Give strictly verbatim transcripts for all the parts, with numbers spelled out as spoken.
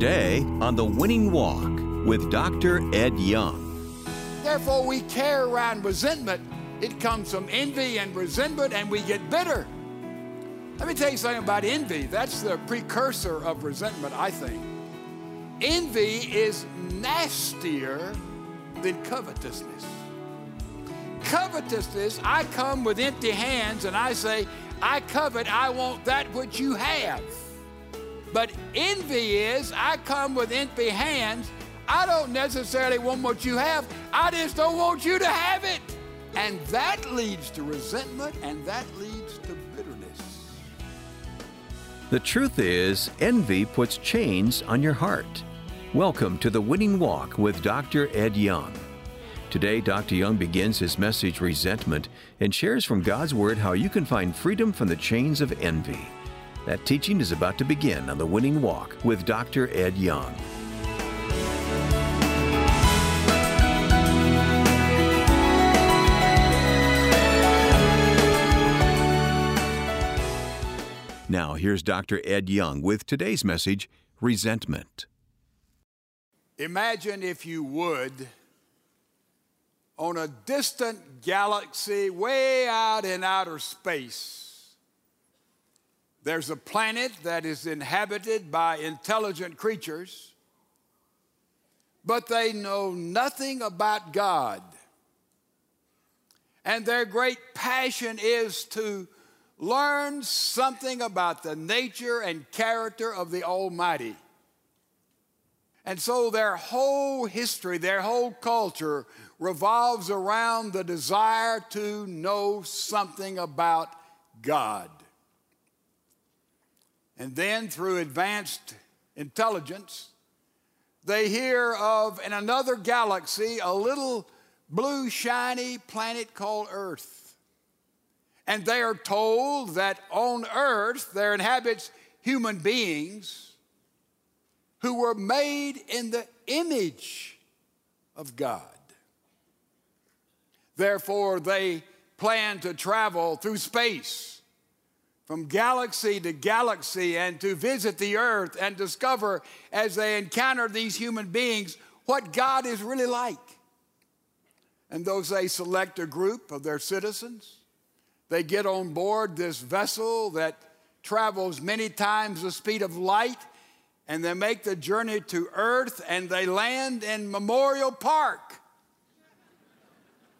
Today on The Winning Walk with Doctor Ed Young. Therefore, we carry around resentment. It comes from envy and resentment, and we get bitter. Let me tell you something about envy. That's the precursor of resentment, I think. Envy is nastier than covetousness. Covetousness, I come with empty hands and I say, I covet, I want that which you have. But envy is, I come with empty hands, I don't necessarily want what you have, I just don't want you to have it. And that leads to resentment, and that leads to bitterness. The truth is, envy puts chains on your heart. Welcome to The Winning Walk with Doctor Ed Young. Today, Doctor Young begins his message, Resentment, and shares from God's Word how you can find freedom from the chains of envy. That teaching is about to begin on The Winning Walk with Doctor Ed Young. Now, here's Doctor Ed Young with today's message, Resentment. Imagine, if you would, on a distant galaxy way out in outer space, there's a planet that is inhabited by intelligent creatures, but they know nothing about God. And their great passion is to learn something about the nature and character of the Almighty. And so their whole history, their whole culture revolves around the desire to know something about God. And then through advanced intelligence, they hear of, in another galaxy, a little blue, shiny planet called Earth. And they are told that on Earth there inhabits human beings who were made in the image of God. Therefore, they plan to travel through space from galaxy to galaxy and to visit the earth and discover, as they encounter these human beings, what God is really like. And those they select a group of their citizens, they get on board this vessel that travels many times the speed of light, and they make the journey to Earth, and they land in Memorial Park.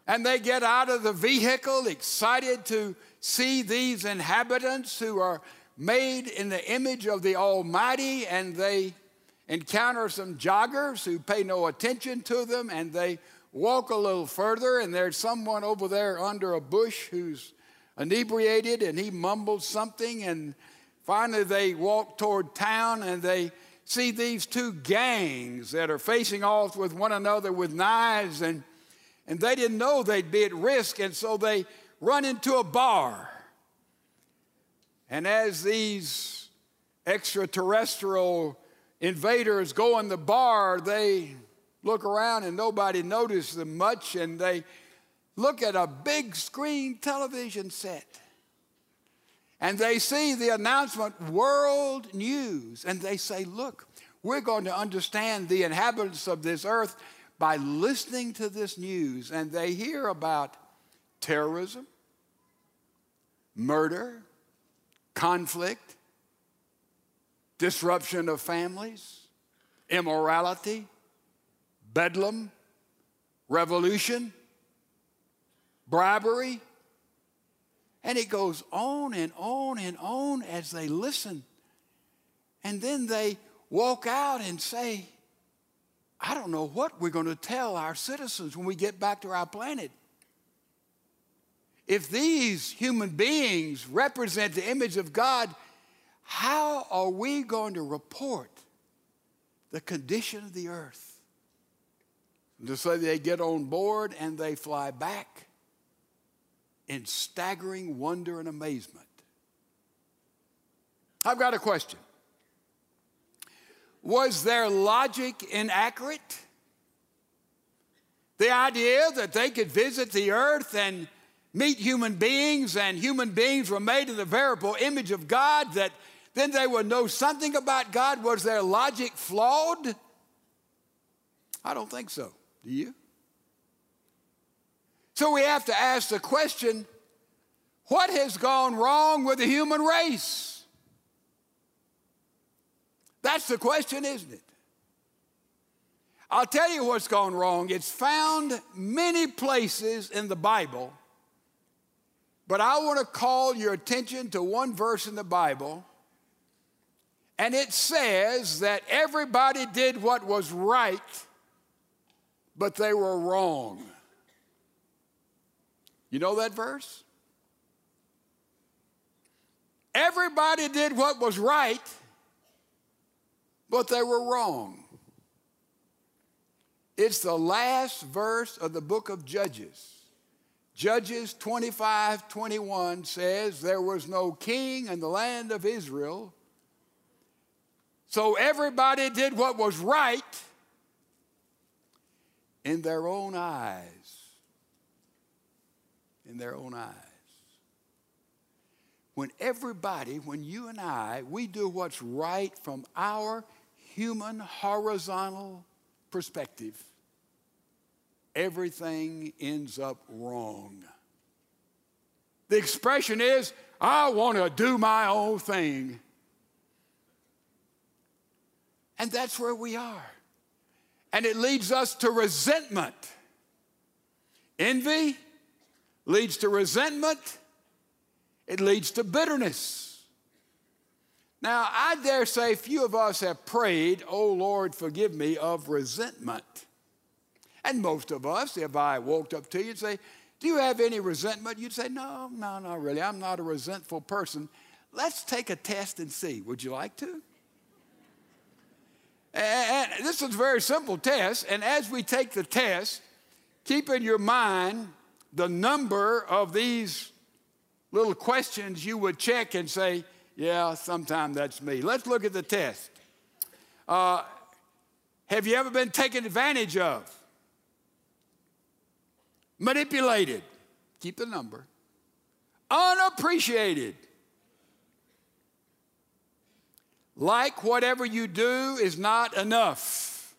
And they get out of the vehicle excited to see these inhabitants who are made in the image of the Almighty, and they encounter some joggers who pay no attention to them, and they walk a little further, and there's someone over there under a bush who's inebriated, and he mumbles something, and finally, they walk toward town, and they see these two gangs that are facing off with one another with knives, and, and they didn't know they'd be at risk, and so they run into a bar. And as these extraterrestrial invaders go in the bar, they look around, and nobody notices them much, and they look at a big screen television set. And they see the announcement, World News, and they say, look, we're going to understand the inhabitants of this earth by listening to this news. And they hear about terrorism, murder, conflict, disruption of families, immorality, bedlam, revolution, bribery. And it goes on and on and on as they listen. And then they walk out and say, I don't know what we're going to tell our citizens when we get back to our planet. If these human beings represent the image of God, how are we going to report the condition of the earth? And to say they get on board and they fly back in staggering wonder and amazement. I've got a question. Was their logic inaccurate? The idea that they could visit the earth and meet human beings, and human beings were made in the veritable image of God, that then they would know something about God. Was their logic flawed? I don't think so. Do you? So we have to ask the question, what has gone wrong with the human race? That's the question, isn't it? I'll tell you what's gone wrong. It's found many places in the Bible, but I want to call your attention to one verse in the Bible, and it says that everybody did what was right, but they were wrong. You know that verse? Everybody did what was right, but they were wrong. It's the last verse of the book of Judges. Judges twenty-five twenty-one says, there was no king in the land of Israel, so everybody did what was right in their own eyes. In their own eyes. When everybody, when you and I, we do what's right from our human horizontal perspective, everything ends up wrong. The expression is, I want to do my own thing. And that's where we are. And it leads us to resentment. Envy leads to resentment. It leads to bitterness. Now, I dare say few of us have prayed, oh, Lord, forgive me of resentment. And most of us, if I walked up to you and say, do you have any resentment? You'd say, no, no, not really. I'm not a resentful person. Let's take a test and see. Would you like to? And this is a very simple test. And as we take the test, keep in your mind the number of these little questions you would check and say, yeah, sometime that's me. Let's look at the test. Uh, have you ever been taken advantage of? Manipulated? Keep the number. Unappreciated? Like whatever you do is not enough.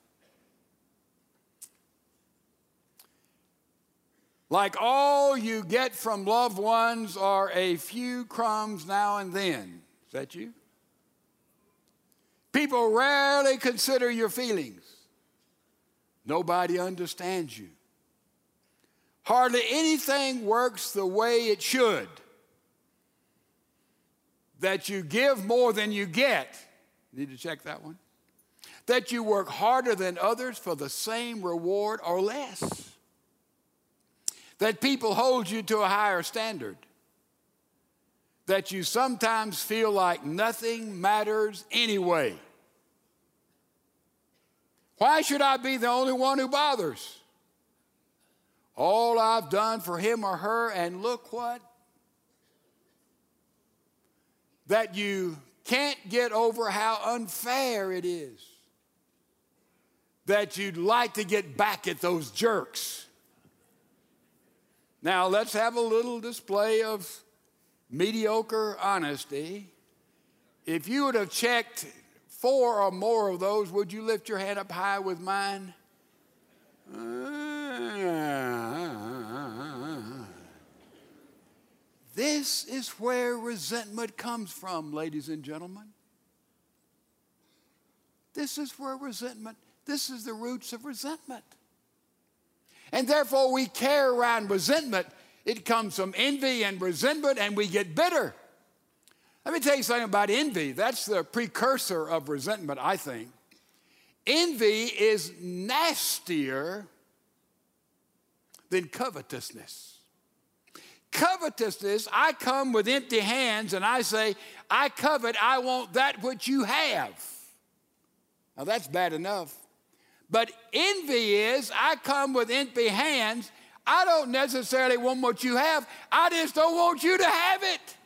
Like all you get from loved ones are a few crumbs now and then. Is that you? People rarely consider your feelings. Nobody understands you. Hardly anything works the way it should. That you give more than you get. Need to check that one. That you work harder than others for the same reward or less. That people hold you to a higher standard. That you sometimes feel like nothing matters anyway. Why should I be the only one who bothers? All I've done for him or her, and look what? That you can't get over how unfair it is. That you'd like to get back at those jerks. Now, let's have a little display of mediocre honesty. If you would have checked four or more of those, would you lift your hand up high with mine? This is where resentment comes from, ladies and gentlemen. This is where resentment, this is the roots of resentment. And therefore, we carry around resentment. It comes from envy and resentment, and we get bitter. Let me tell you something about envy. That's the precursor of resentment, I think. Envy is nastier than covetousness. Covetousness, I come with empty hands and I say, I covet, I want that which you have. Now that's bad enough. But envy is, I come with empty hands, I don't necessarily want what you have, I just don't want you to have it.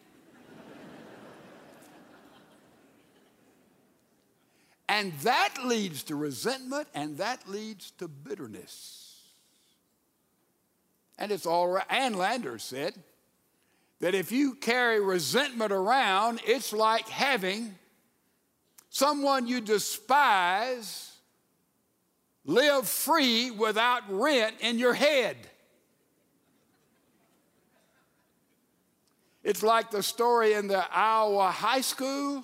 And that leads to resentment, and that leads to bitterness. And it's all right. Ann Landers said that if you carry resentment around, it's like having someone you despise live free without rent in your head. It's like the story in the Iowa high school.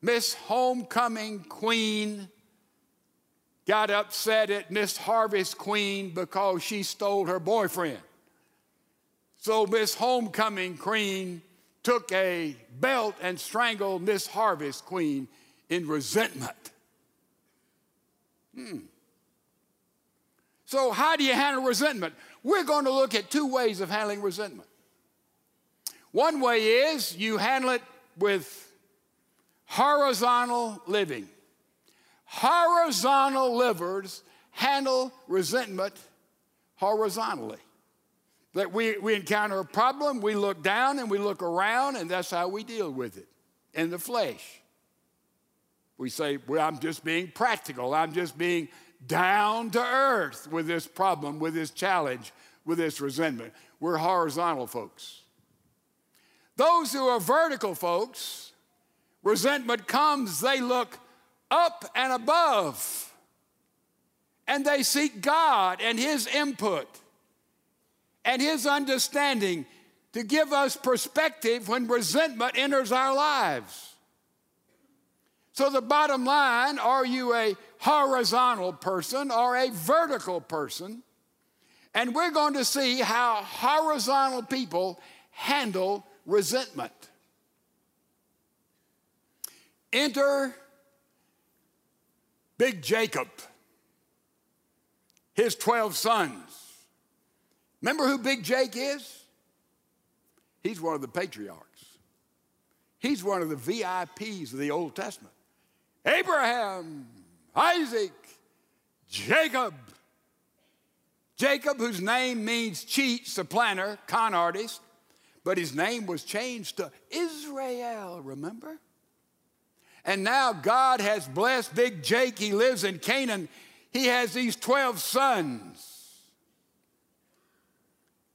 Miss Homecoming Queen got upset at Miss Harvest Queen because she stole her boyfriend. So Miss Homecoming Queen took a belt and strangled Miss Harvest Queen in resentment. Hmm. So how do you handle resentment? We're going to look at two ways of handling resentment. One way is you handle it with horizontal living. Horizontal livers handle resentment horizontally. That we, we encounter a problem, we look down and we look around, and that's how we deal with it in the flesh. We say, well, I'm just being practical. I'm just being down to earth with this problem, with this challenge, with this resentment. We're horizontal folks. Those who are vertical folks, resentment comes, they look up and above, and they seek God and His input and His understanding to give us perspective when resentment enters our lives. So the bottom line, are you a horizontal person or a vertical person? And we're going to see how horizontal people handle resentment. Enter Big Jacob, his twelve sons. Remember who Big Jake is? He's one of the patriarchs. He's one of the V I Ps of the Old Testament. Abraham, Isaac, Jacob. Jacob, whose name means cheat, supplanter, con artist. But his name was changed to Israel, remember? And now God has blessed Big Jake. He lives in Canaan. He has these twelve sons.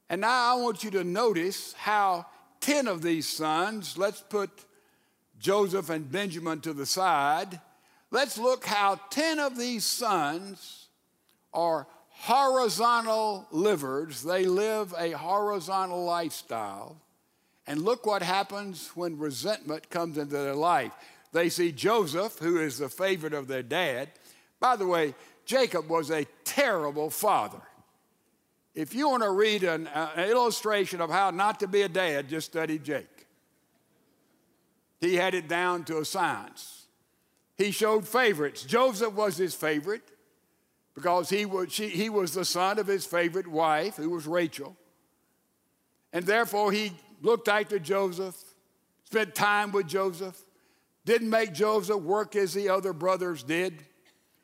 And now I want you to notice how ten of these sons, let's put Joseph and Benjamin to the side. Let's look how ten of these sons are horizontal livers. They live a horizontal lifestyle. And look what happens when resentment comes into their life. They see Joseph, who is the favorite of their dad. By the way, Jacob was a terrible father. If you want to read an, uh, an illustration of how not to be a dad, just study Jake. He had it down to a science. He showed favorites. Joseph was his favorite, because he was, she, he was the son of his favorite wife, who was Rachel. And therefore, he looked after Joseph, spent time with Joseph, didn't make Joseph work as the other brothers did,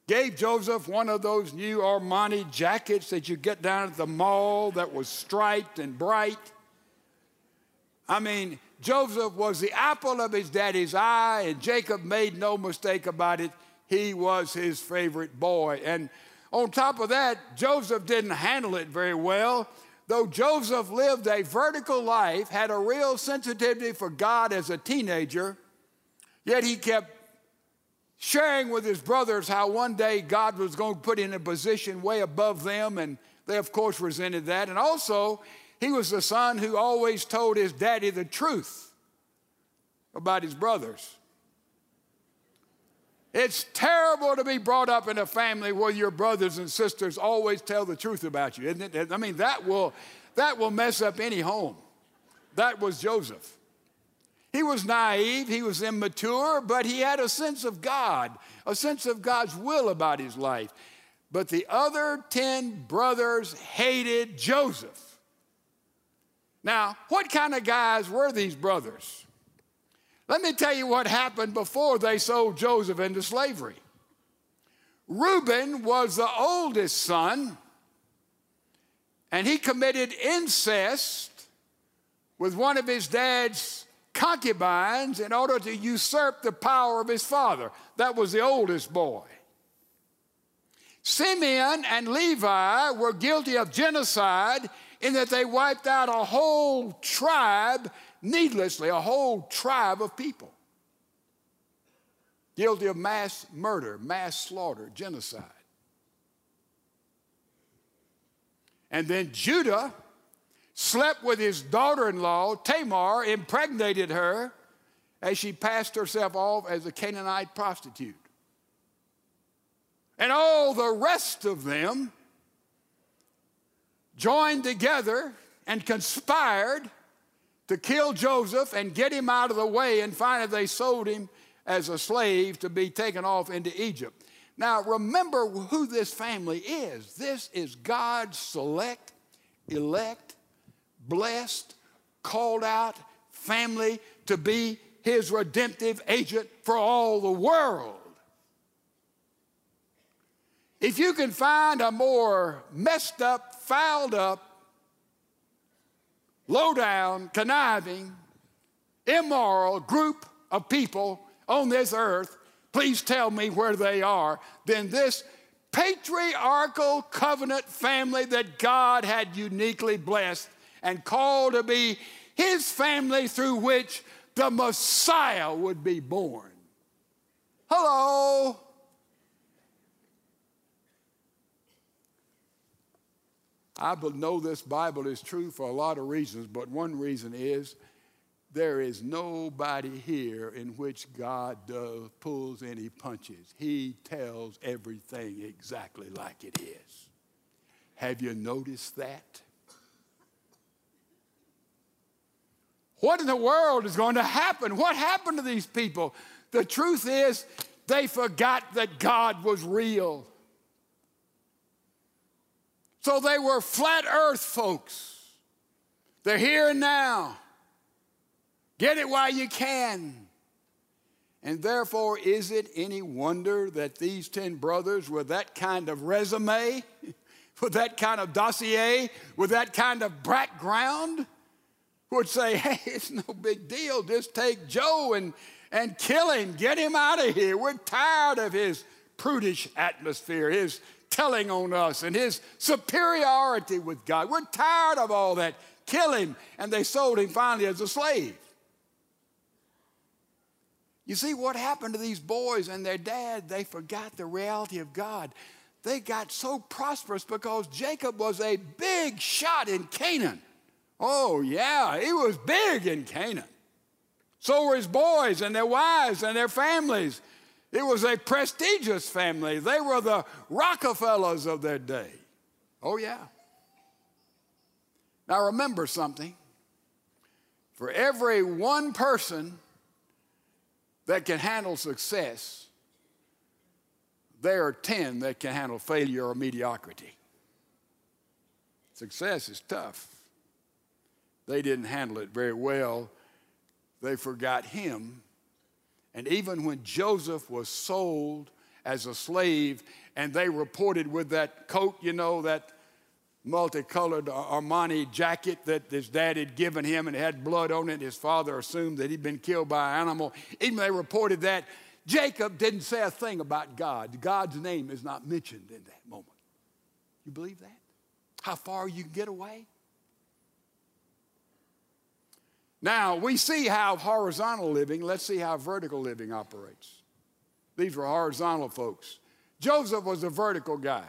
gave Joseph one of those new Armani jackets that you get down at the mall that was striped and bright. I mean, Joseph was the apple of his daddy's eye, and Jacob made no mistake about it. He was his favorite boy. And on top of that, Joseph didn't handle it very well. Though Joseph lived a vertical life, had a real sensitivity for God as a teenager, yet he kept sharing with his brothers how one day God was going to put him in a position way above them, and they, of course, resented that. And also, he was the son who always told his daddy the truth about his brothers. It's terrible to be brought up in a family where your brothers and sisters always tell the truth about you, isn't it? I mean, that will, that will mess up any home. That was Joseph. He was naive, he was immature, but he had a sense of God, a sense of God's will about his life. But the other ten brothers hated Joseph. Now, what kind of guys were these brothers? Let me tell you what happened before they sold Joseph into slavery. Reuben was the oldest son, and he committed incest with one of his dad's concubines in order to usurp the power of his father. That was the oldest boy. Simeon and Levi were guilty of genocide in that they wiped out a whole tribe needlessly, a whole tribe of people. guilty of mass murder, mass slaughter, genocide. And then Judah slept with his daughter-in-law, Tamar, impregnated her as she passed herself off as a Canaanite prostitute. And all the rest of them joined together and conspired to kill Joseph and get him out of the way, and finally they sold him as a slave to be taken off into Egypt. Now, remember who this family is. This is God's select, elect, blessed, called out family to be his redemptive agent for all the world. If you can find a more messed up, fouled up, low-down, conniving, immoral group of people on this earth, please tell me where they are, then this patriarchal covenant family that God had uniquely blessed and called to be his family through which the Messiah would be born. Hello. I know this Bible is true for a lot of reasons, but one reason is there is nobody here in which God does, pulls any punches. He tells everything exactly like it is. Have you noticed that? What in the world is going to happen? What happened to these people? The truth is, they forgot that God was real. So they were flat earth folks. They're here and now. Get it while you can. And therefore, is it any wonder that these ten brothers with that kind of resume, with that kind of dossier, with that kind of background, would say, hey, it's no big deal. Just take Joe and, and kill him. Get him out of here. We're tired of his prudish atmosphere, his telling on us and his superiority with God. We're tired of all that. Kill him. And they sold him finally as a slave. You see what happened to these boys and their dad? They forgot the reality of God. They got so prosperous because Jacob was a big shot in Canaan. Oh, yeah, he was big in Canaan. So were his boys and their wives and their families. It was a prestigious family. They were the Rockefellers of their day. Oh, yeah. Now, remember something. For every one person that can handle success, there are ten that can handle failure or mediocrity. Success is tough. They didn't handle it very well. They forgot him. And even when Joseph was sold as a slave and they reported with that coat, you know, that multicolored Armani jacket that his dad had given him and had blood on it, his father assumed that he'd been killed by an animal. Even they reported that, Jacob didn't say a thing about God. God's name is not mentioned in that moment. You believe that? How far you can get away? Now, we see how horizontal living, let's see how vertical living operates. These were horizontal folks. Joseph was a vertical guy.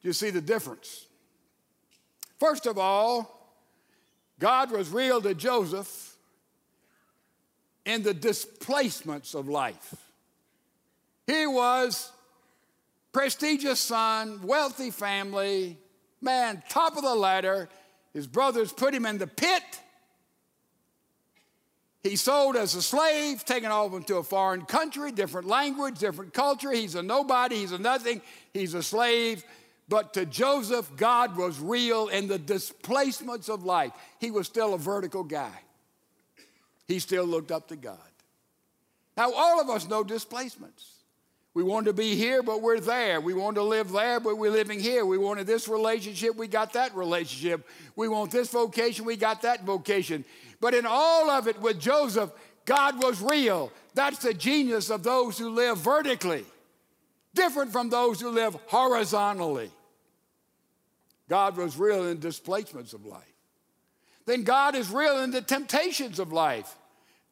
Do you see the difference? First of all, God was real to Joseph in the displacements of life. He was prestigious son, wealthy family, man, top of the ladder. His brothers put him in the pit. He's sold as a slave, taken off into a foreign country, different language, different culture. He's a nobody, he's a nothing, he's a slave. But to Joseph, God was real in the displacements of life. He was still a vertical guy. He still looked up to God. Now, all of us know displacements. We want to be here, but we're there. We want to live there, but we're living here. We wanted this relationship, we got that relationship. We want this vocation, we got that vocation. But in all of it with Joseph, God was real. That's the genius of those who live vertically, different from those who live horizontally. God was real in displacements of life. Then God is real in the temptations of life.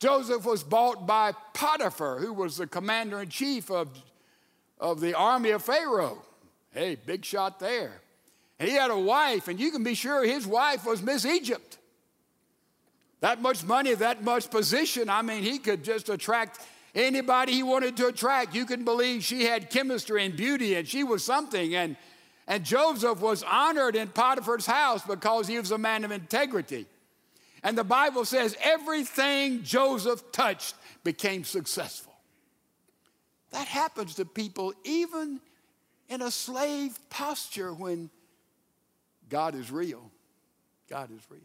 Joseph was bought by Potiphar, who was the commander-in-chief of, of the army of Pharaoh. Hey, big shot there. And he had a wife, and you can be sure his wife was Miss Egypt. That much money, that much position. I mean, he could just attract anybody he wanted to attract. You can believe she had chemistry and beauty, and she was something. And, and Joseph was honored in Potiphar's house because he was a man of integrity. And the Bible says everything Joseph touched became successful. That happens to people even in a slave posture when God is real. God is real.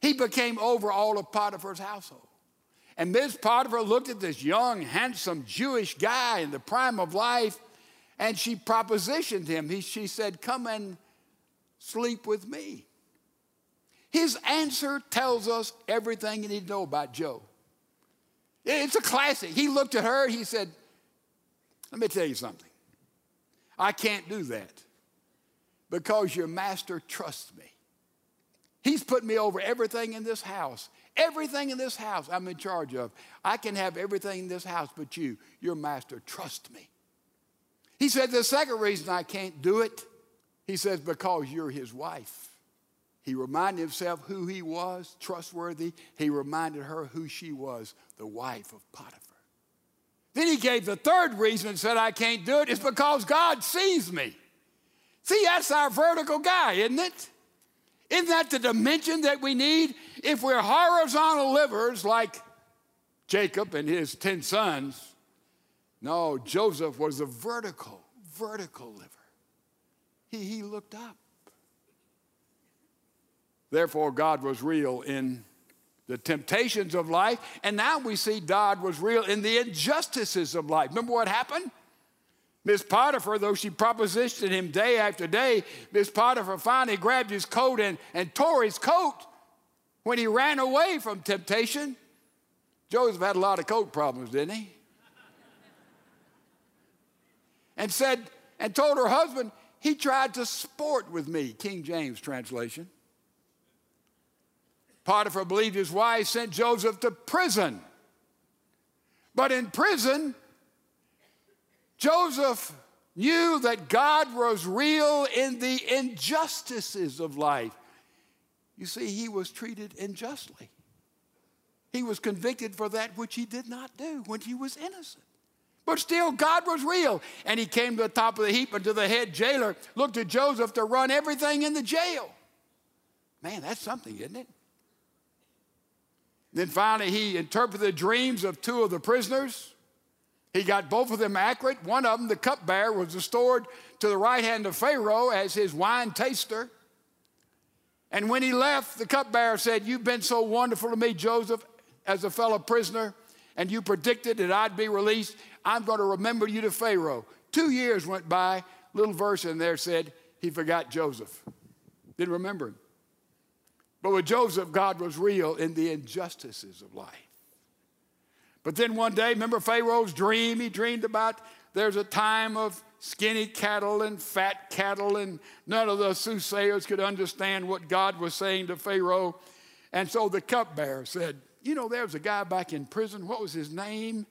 He became over all of Potiphar's household. And Miz Potiphar looked at this young, handsome Jewish guy in the prime of life, and she propositioned him. He, she said, come and sleep with me. His answer tells us everything you need to know about Joe. It's a classic. He looked at her. He said, let me tell you something. I can't do that because your master trusts me. He's put me over everything in this house. Everything in this house I'm in charge of. I can have everything in this house but you. Your master trusts me. He said the second reason I can't do it, he says, because you're his wife. He reminded himself who he was, trustworthy. He reminded her who she was, the wife of Potiphar. Then he gave the third reason and said, I can't do it. It's because God sees me. See, that's our vertical guy, isn't it? Isn't that the dimension that we need? If we're horizontal livers like Jacob and his ten sons, no, Joseph was a vertical, vertical liver. He, he looked up. Therefore, God was real in the temptations of life. And now we see God was real in the injustices of life. Remember what happened? Miss Potiphar, though she propositioned him day after day, Miss Potiphar finally grabbed his coat and, and tore his coat when he ran away from temptation. Joseph had a lot of coat problems, didn't he? And said, and told her husband, he tried to sport with me, King James translation. Potiphar believed his wife, sent Joseph to prison. But in prison, Joseph knew that God was real in the injustices of life. You see, he was treated unjustly. He was convicted for that which he did not do when he was innocent. But still, God was real. And he came to the top of the heap, and to the head jailer, looked at Joseph to run everything in the jail. Man, that's something, isn't it? Then finally, he interpreted the dreams of two of the prisoners. He got both of them accurate. One of them, the cupbearer, was restored to the right hand of Pharaoh as his wine taster. And when he left, the cupbearer said, you've been so wonderful to me, Joseph, as a fellow prisoner, and you predicted that I'd be released. I'm going to remember you to Pharaoh. Two years went by. Little verse in there said he forgot Joseph. Didn't remember him. But with Joseph, God was real in the injustices of life. But then one day, remember Pharaoh's dream? He dreamed about there's a time of skinny cattle and fat cattle, and none of the soothsayers could understand what God was saying to Pharaoh. And so the cupbearer said, you know, there's a guy back in prison. What was his name?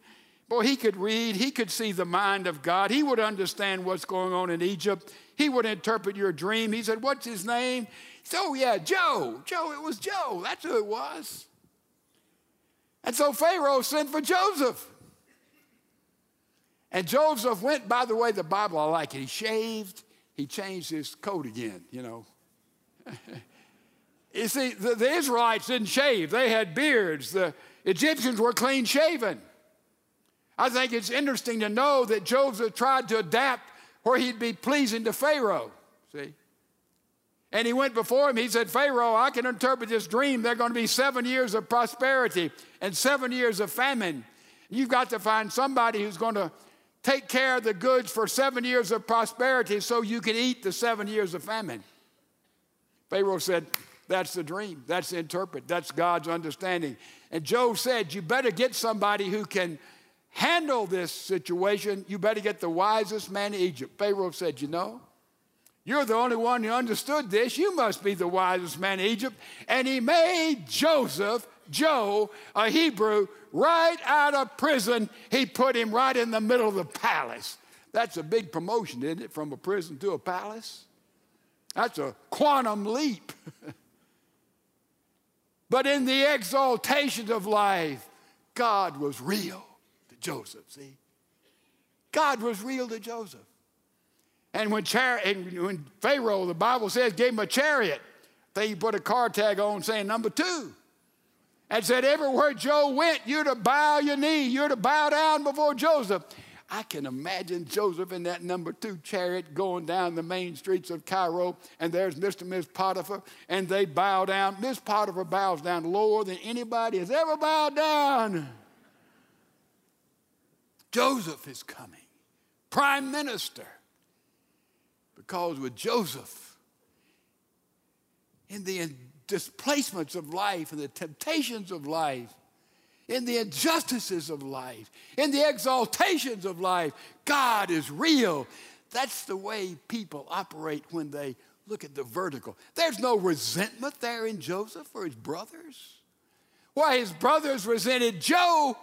Boy, he could read. He could see the mind of God. He would understand what's going on in Egypt. He would interpret your dream. He said, what's his name? So, yeah, Joe. Joe, it was Joe. That's who it was. And so Pharaoh sent for Joseph. And Joseph went, by the way, the Bible, I like it. He shaved. He changed his coat again, you know. You see, the, the Israelites didn't shave. They had beards. The Egyptians were clean shaven. I think it's interesting to know that Joseph tried to adapt where he'd be pleasing to Pharaoh, see. And he went before him. He said, Pharaoh, I can interpret this dream. There are going to be seven years of prosperity and seven years of famine. You've got to find somebody who's going to take care of the goods for seven years of prosperity so you can eat the seven years of famine. Pharaoh said, that's the dream. That's the interpret. That's God's understanding. And Job said, you better get somebody who can handle this situation. You better get the wisest man in Egypt. Pharaoh said, you know, you're the only one who understood this. You must be the wisest man in Egypt. And he made Joseph Joe, a Hebrew, right out of prison, he put him right in the middle of the palace. That's a big promotion, isn't it, from a prison to a palace? That's a quantum leap. But in the exaltation of life, God was real to Joseph, see? God was real to Joseph. And when, char- and when Pharaoh, the Bible says, gave him a chariot, they put a car tag on saying number two. And said, everywhere Joe went, you're to bow your knee. You're to bow down before Joseph. I can imagine Joseph in that number two chariot going down the main streets of Cairo, and there's Mister and Miz Potiphar, and they bow down. Miz Potiphar bows down lower than anybody has ever bowed down. Joseph is coming, prime minister. Because with Joseph, in the displacements of life and the temptations of life, in the injustices of life, in the exaltations of life, God is real. That's the way people operate when they look at the vertical. There's no resentment there in Joseph for his brothers. Why, his brothers resented Joe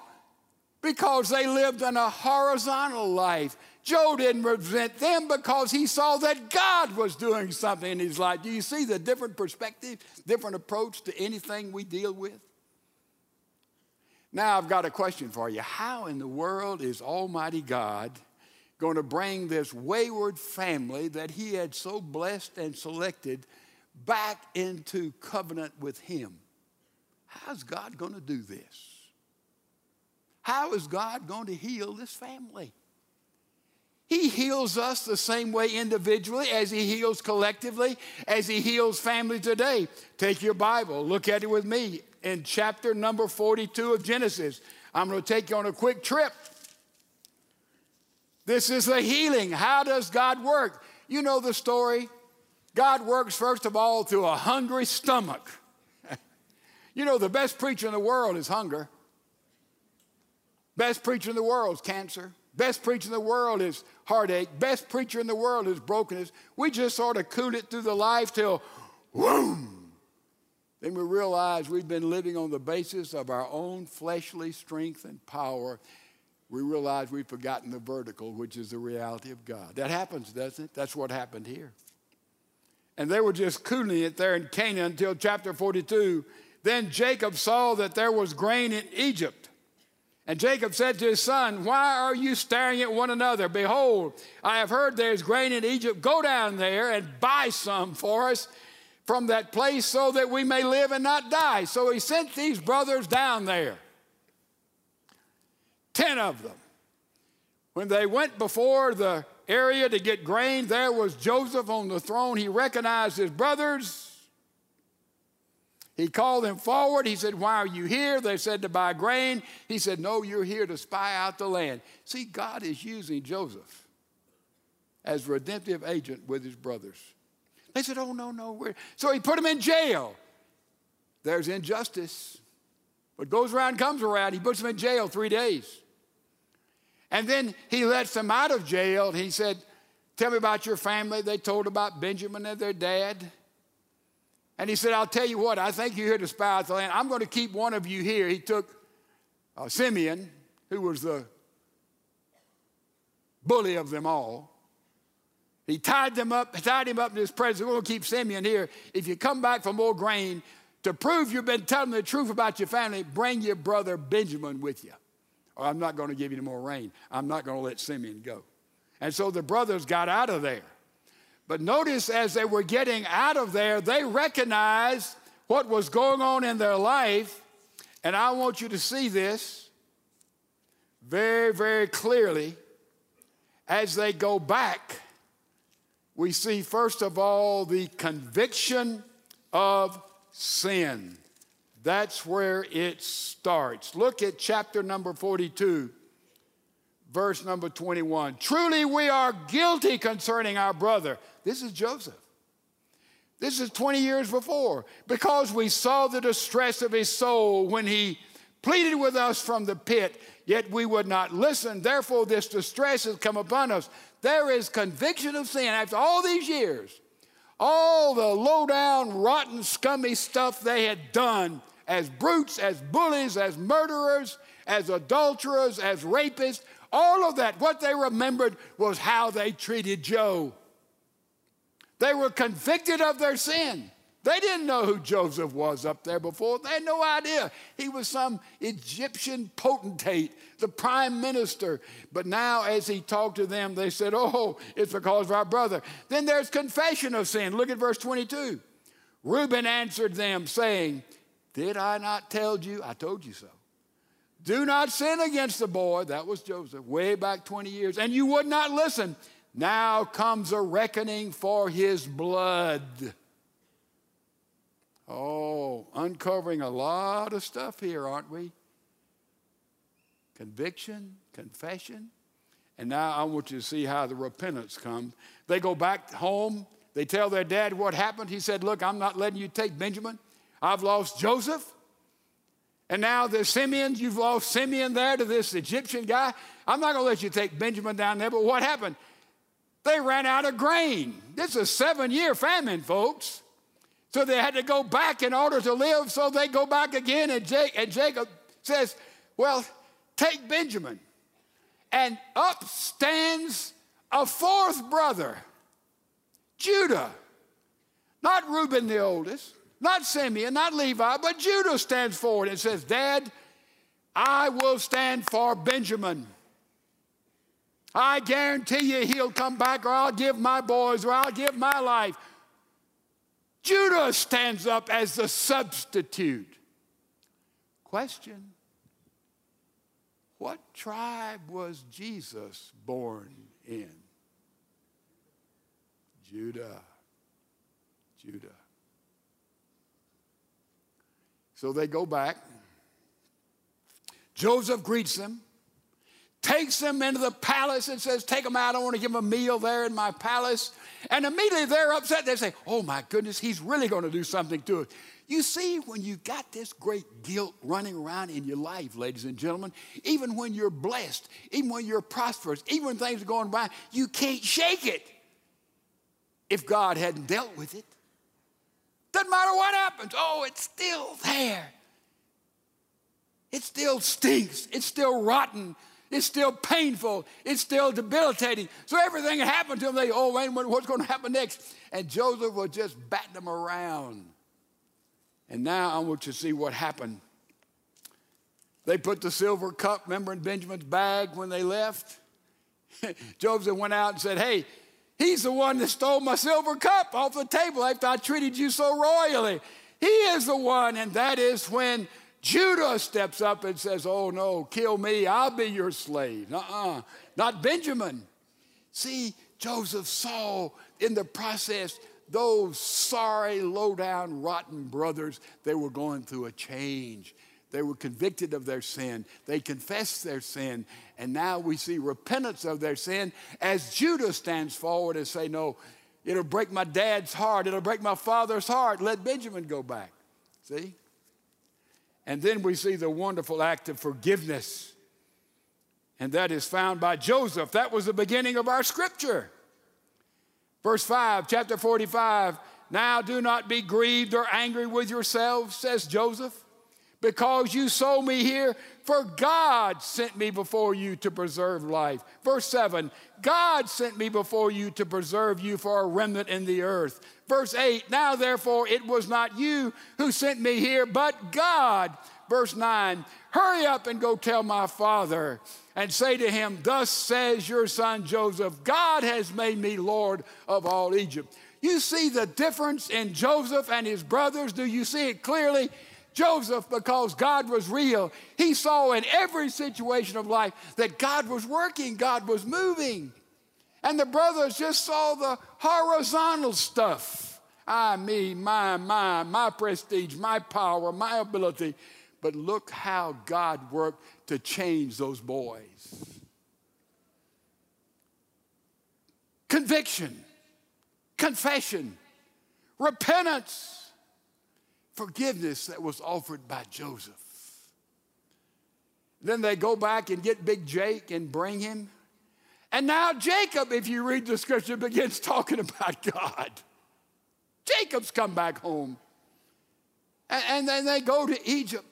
because they lived in a horizontal life. Joe didn't resent them because he saw that God was doing something in his life. Do you see the different perspective, different approach to anything we deal with? Now I've got a question for you. How in the world is Almighty God going to bring this wayward family that he had so blessed and selected back into covenant with him? How's God going to do this? How is God going to heal this family? He heals us the same way individually as he heals collectively, as he heals family today. Take your Bible, look at it with me in chapter number forty-two of Genesis. I'm going to take you on a quick trip. This is the healing. How does God work? You know the story. God works, first of all, through a hungry stomach. You know, the best preacher in the world is hunger. Best preacher in the world is cancer. Best preacher in the world is heartache. Best preacher in the world is brokenness. We just sort of coot it through the life till, whoom. Then we realize we've been living on the basis of our own fleshly strength and power. We realize we've forgotten the vertical, which is the reality of God. That happens, doesn't it? That's what happened here. And they were just cooting it there in Canaan until chapter forty-two. Then Jacob saw that there was grain in Egypt. And Jacob said to his son, why are you staring at one another? Behold, I have heard there is grain in Egypt. Go down there and buy some for us from that place so that we may live and not die. So he sent these brothers down there, ten of them. When they went before the area to get grain, there was Joseph on the throne. He recognized his brothers. He called them forward. He said, why are you here? They said, to buy grain. He said, no, you're here to spy out the land. See, God is using Joseph as redemptive agent with his brothers. They said, oh, no, no. We're... So he put him in jail. There's injustice. What goes around comes around. He puts him in jail three days. And then he lets them out of jail. He said, tell me about your family. They told about Benjamin and their dad. And he said, I'll tell you what, I think you're here to spy out the land. I'm going to keep one of you here. He took uh, Simeon, who was the bully of them all. He tied them up, tied him up in his presence. We're going to keep Simeon here. If you come back for more grain, to prove you've been telling the truth about your family, bring your brother Benjamin with you. Or I'm not going to give you any more rain. I'm not going to let Simeon go. And so the brothers got out of there. But notice as they were getting out of there, they recognized what was going on in their life. And I want you to see this very, very clearly. As they go back, we see, first of all, the conviction of sin. That's where it starts. Look at chapter number forty-two. Verse number twenty-one, truly we are guilty concerning our brother. This is Joseph. This is twenty years before. Because we saw the distress of his soul when he pleaded with us from the pit, yet we would not listen. Therefore, this distress has come upon us. There is conviction of sin. After all these years, all the low-down, rotten, scummy stuff they had done as brutes, as bullies, as murderers, as adulterers, as rapists, all of that, what they remembered was how they treated Job. They were convicted of their sin. They didn't know who Joseph was up there before. They had no idea. He was some Egyptian potentate, the prime minister. But now as he talked to them, they said, oh, it's because of our brother. Then there's confession of sin. Look at verse twenty-two. Reuben answered them, saying, did I not tell you? I told you so. Do not sin against the boy. That was Joseph, way back twenty years. And you would not listen. Now comes a reckoning for his blood. Oh, uncovering a lot of stuff here, aren't we? Conviction, confession. And now I want you to see how the repentance comes. They go back home. They tell their dad what happened. He said, look, I'm not letting you take Benjamin. I've lost Joseph. And now the Simeon, you've lost Simeon there to this Egyptian guy. I'm not going to let you take Benjamin down there. But what happened? They ran out of grain. This is a seven-year famine, folks. So they had to go back in order to live, so they go back again. And, Jake, and Jacob says, well, take Benjamin. And up stands a fourth brother, Judah. Not Reuben the oldest, not Simeon, not Levi, but Judah stands forward and says, Dad, I will stand for Benjamin. I guarantee you he'll come back, or I'll give my boys, or I'll give my life. Judah stands up as the substitute. Question, what tribe was Jesus born in? Judah. Judah. So they go back. Joseph greets them, takes them into the palace and says, take them out. I want to give them a meal there in my palace. And immediately they're upset. They say, oh, my goodness, he's really going to do something to us. You see, when you got this great guilt running around in your life, ladies and gentlemen, even when you're blessed, even when you're prosperous, even when things are going by, you can't shake it if God hadn't dealt with it. Doesn't matter what happens. Oh, it's still there. It still stinks. It's still rotten. It's still painful. It's still debilitating. So everything that happened to them, they, oh, wait, what's going to happen next? And Joseph was just batting them around. And now I want you to see what happened. They put the silver cup, remember, in Benjamin's bag when they left. Joseph went out and said, hey, he's the one that stole my silver cup off the table after I treated you so royally. He is the one, and that is when Judah steps up and says, oh, no, kill me. I'll be your slave. Uh-uh, not Benjamin. See, Joseph saw in the process those sorry, low-down, rotten brothers. They were going through a change. They were convicted of their sin. They confessed their sin. And now we see repentance of their sin as Judah stands forward and say, no, it'll break my dad's heart. It'll break my father's heart. Let Benjamin go back. See? And then we see the wonderful act of forgiveness. And that is found by Joseph. That was the beginning of our scripture. Verse five, chapter forty-five. Now do not be grieved or angry with yourselves, says Joseph, because you sold me here, for God sent me before you to preserve life. Verse seven, God sent me before you to preserve you for a remnant in the earth. Verse eight, now therefore it was not you who sent me here, but God. Verse nine, hurry up and go tell my father and say to him, thus says your son Joseph, God has made me Lord of all Egypt. You see the difference in Joseph and his brothers? Do you see it clearly? Joseph, because God was real, he saw in every situation of life that God was working, God was moving. And the brothers just saw the horizontal stuff. I, me, my, my, my prestige, my power, my ability. But look how God worked to change those boys. Conviction, confession, repentance. Forgiveness that was offered by Joseph. Then they go back and get big Jake and bring him. And now Jacob, if you read the scripture, begins talking about God. Jacob's come back home. And, and then they go to Egypt.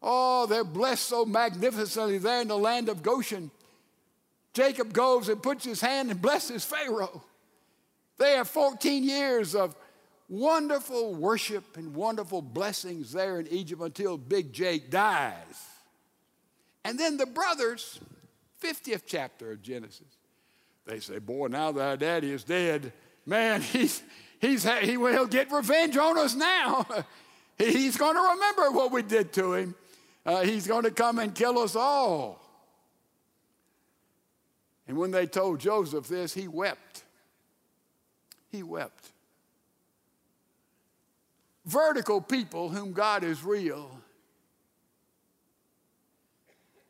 Oh, they're blessed so magnificently there in the land of Goshen. Jacob goes and puts his hand and blesses Pharaoh. They have fourteen years of wonderful worship and wonderful blessings there in Egypt until Big Jake dies. And then the brothers, fiftieth chapter of Genesis, they say, boy, now that our daddy is dead, man, he's, he's, he will get revenge on us now. He's going to remember what we did to him. Uh, he's going to come and kill us all. And when they told Joseph this, he wept. He wept. Vertical people whom God is real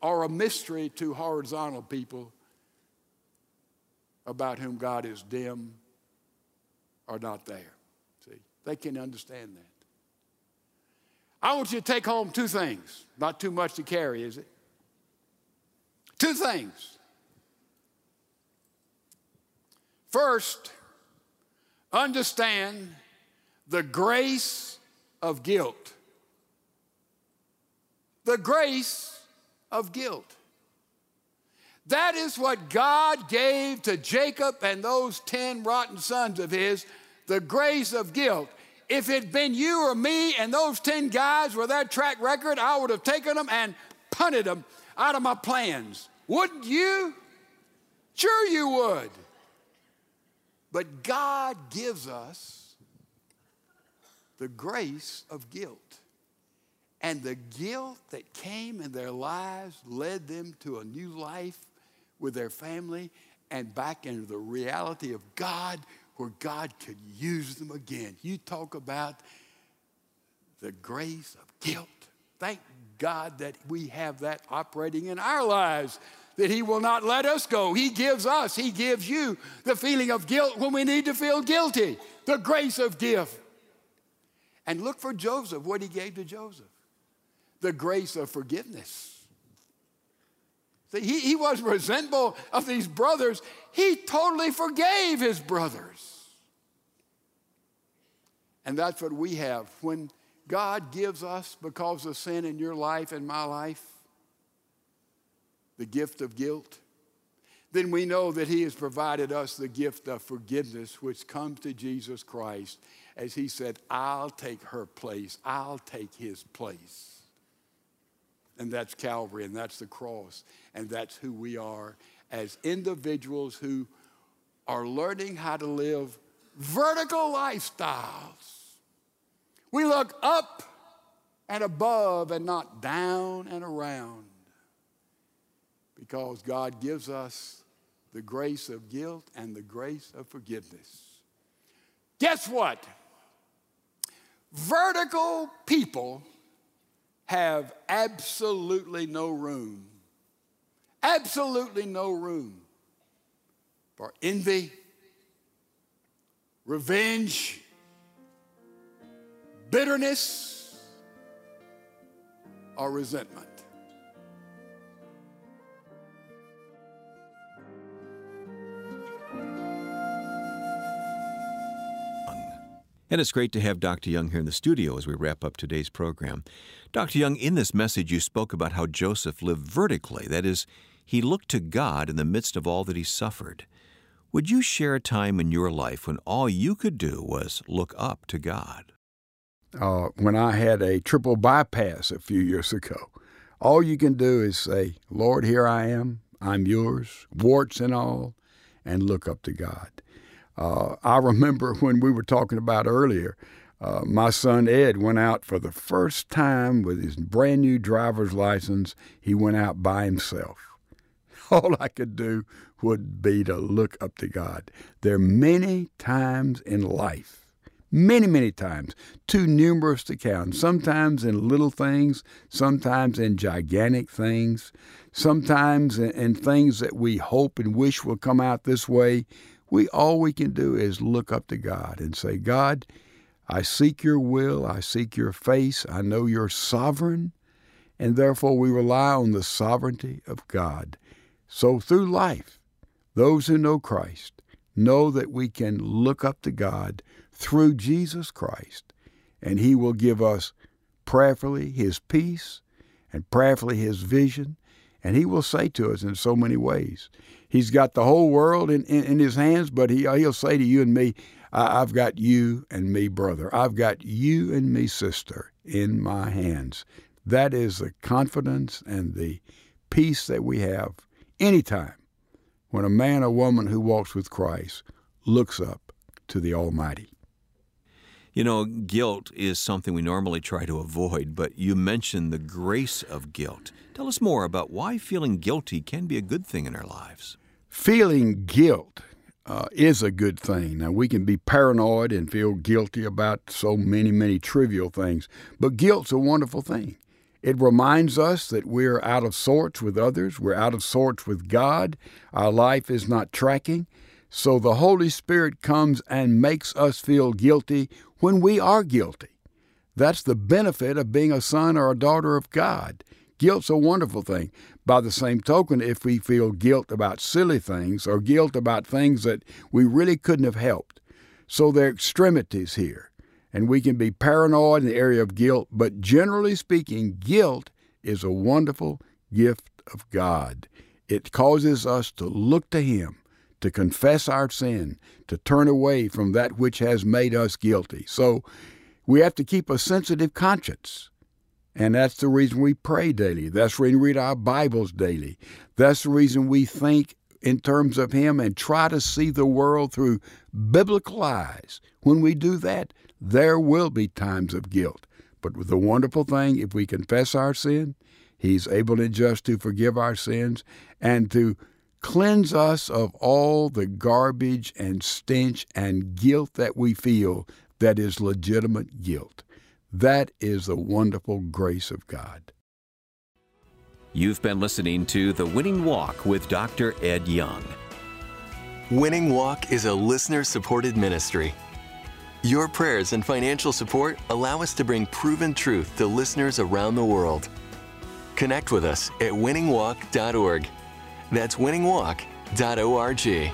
are a mystery to horizontal people about whom God is dim or not there. See, they can understand that. I want you to take home two things. Not too much to carry, is it? Two things. First, understand the grace of guilt. The grace of guilt. That is what God gave to Jacob and those ten rotten sons of his, the grace of guilt. If it had been you or me and those ten guys with that track record, I would have taken them and punted them out of my plans. Wouldn't you? Sure you would. But God gives us the grace of guilt. And the guilt that came in their lives led them to a new life with their family and back into the reality of God, where God could use them again. You talk about the grace of guilt. Thank God that we have that operating in our lives, that he will not let us go. He gives us, he gives you the feeling of guilt when we need to feel guilty, the grace of gift. And look for Joseph, what he gave to Joseph, the grace of forgiveness. See, he, he was resentful of these brothers. He totally forgave his brothers. And that's what we have. When God gives us, because of sin in your life and my life, the gift of guilt, then we know that he has provided us the gift of forgiveness, which comes to Jesus Christ as he said, I'll take her place. I'll take his place. And that's Calvary, and that's the cross, and that's who we are as individuals who are learning how to live vertical lifestyles. We look up and above and not down and around, because God gives us the grace of guilt and the grace of forgiveness. Guess what? Vertical people have absolutely no room, absolutely no room for envy, revenge, bitterness, or resentment. And it's great to have Doctor Young here in the studio as we wrap up today's program. Doctor Young, in this message you spoke about how Joseph lived vertically. That is, he looked to God in the midst of all that he suffered. Would you share a time in your life when all you could do was look up to God? Uh, when I had a triple bypass a few years ago, all you can do is say, Lord, here I am, I'm yours, warts and all, and look up to God. Uh, I remember when we were talking about earlier, uh, my son Ed went out for the first time with his brand new driver's license. He went out by himself. All I could do would be to look up to God. There are many times in life, many, many times, too numerous to count, sometimes in little things, sometimes in gigantic things, sometimes in, in things that we hope and wish will come out this way. We all we can do is look up to God and say, God, I seek your will, I seek your face, I know you're sovereign, and therefore we rely on the sovereignty of God. So through life, those who know Christ know that we can look up to God through Jesus Christ, and he will give us prayerfully his peace and prayerfully his vision. And he will say to us in so many ways, he's got the whole world in, in, in his hands, but he, he'll say to you and me, I, I've got you and me, brother. I've got you and me, sister, in my hands. That is the confidence and the peace that we have anytime when a man or woman who walks with Christ looks up to the Almighty. You know, guilt is something we normally try to avoid, but you mentioned the grace of guilt. Tell us more about why feeling guilty can be a good thing in our lives. Feeling guilt uh, is a good thing. Now, we can be paranoid and feel guilty about so many, many trivial things, but guilt's a wonderful thing. It reminds us that we're out of sorts with others. We're out of sorts with God. Our life is not tracking. So the Holy Spirit comes and makes us feel guilty when we are guilty. That's the benefit of being a son or a daughter of God. Guilt's a wonderful thing. By the same token, if we feel guilt about silly things or guilt about things that we really couldn't have helped. So there are extremities here, and we can be paranoid in the area of guilt, but generally speaking, guilt is a wonderful gift of God. It causes us to look to Him, to confess our sin, to turn away from that which has made us guilty. So we have to keep a sensitive conscience. And that's the reason we pray daily. That's the reason we read our Bibles daily. That's the reason we think in terms of Him and try to see the world through biblical eyes. When we do that, there will be times of guilt. But the wonderful thing, if we confess our sin, He's able and just to forgive our sins and to cleanse us of all the garbage and stench and guilt that we feel that is legitimate guilt. That is the wonderful grace of God. You've been listening to The Winning Walk with Doctor Ed Young. Winning Walk is a listener-supported ministry. Your prayers and financial support allow us to bring proven truth to listeners around the world. Connect with us at winning walk dot org. That's winning walk dot org.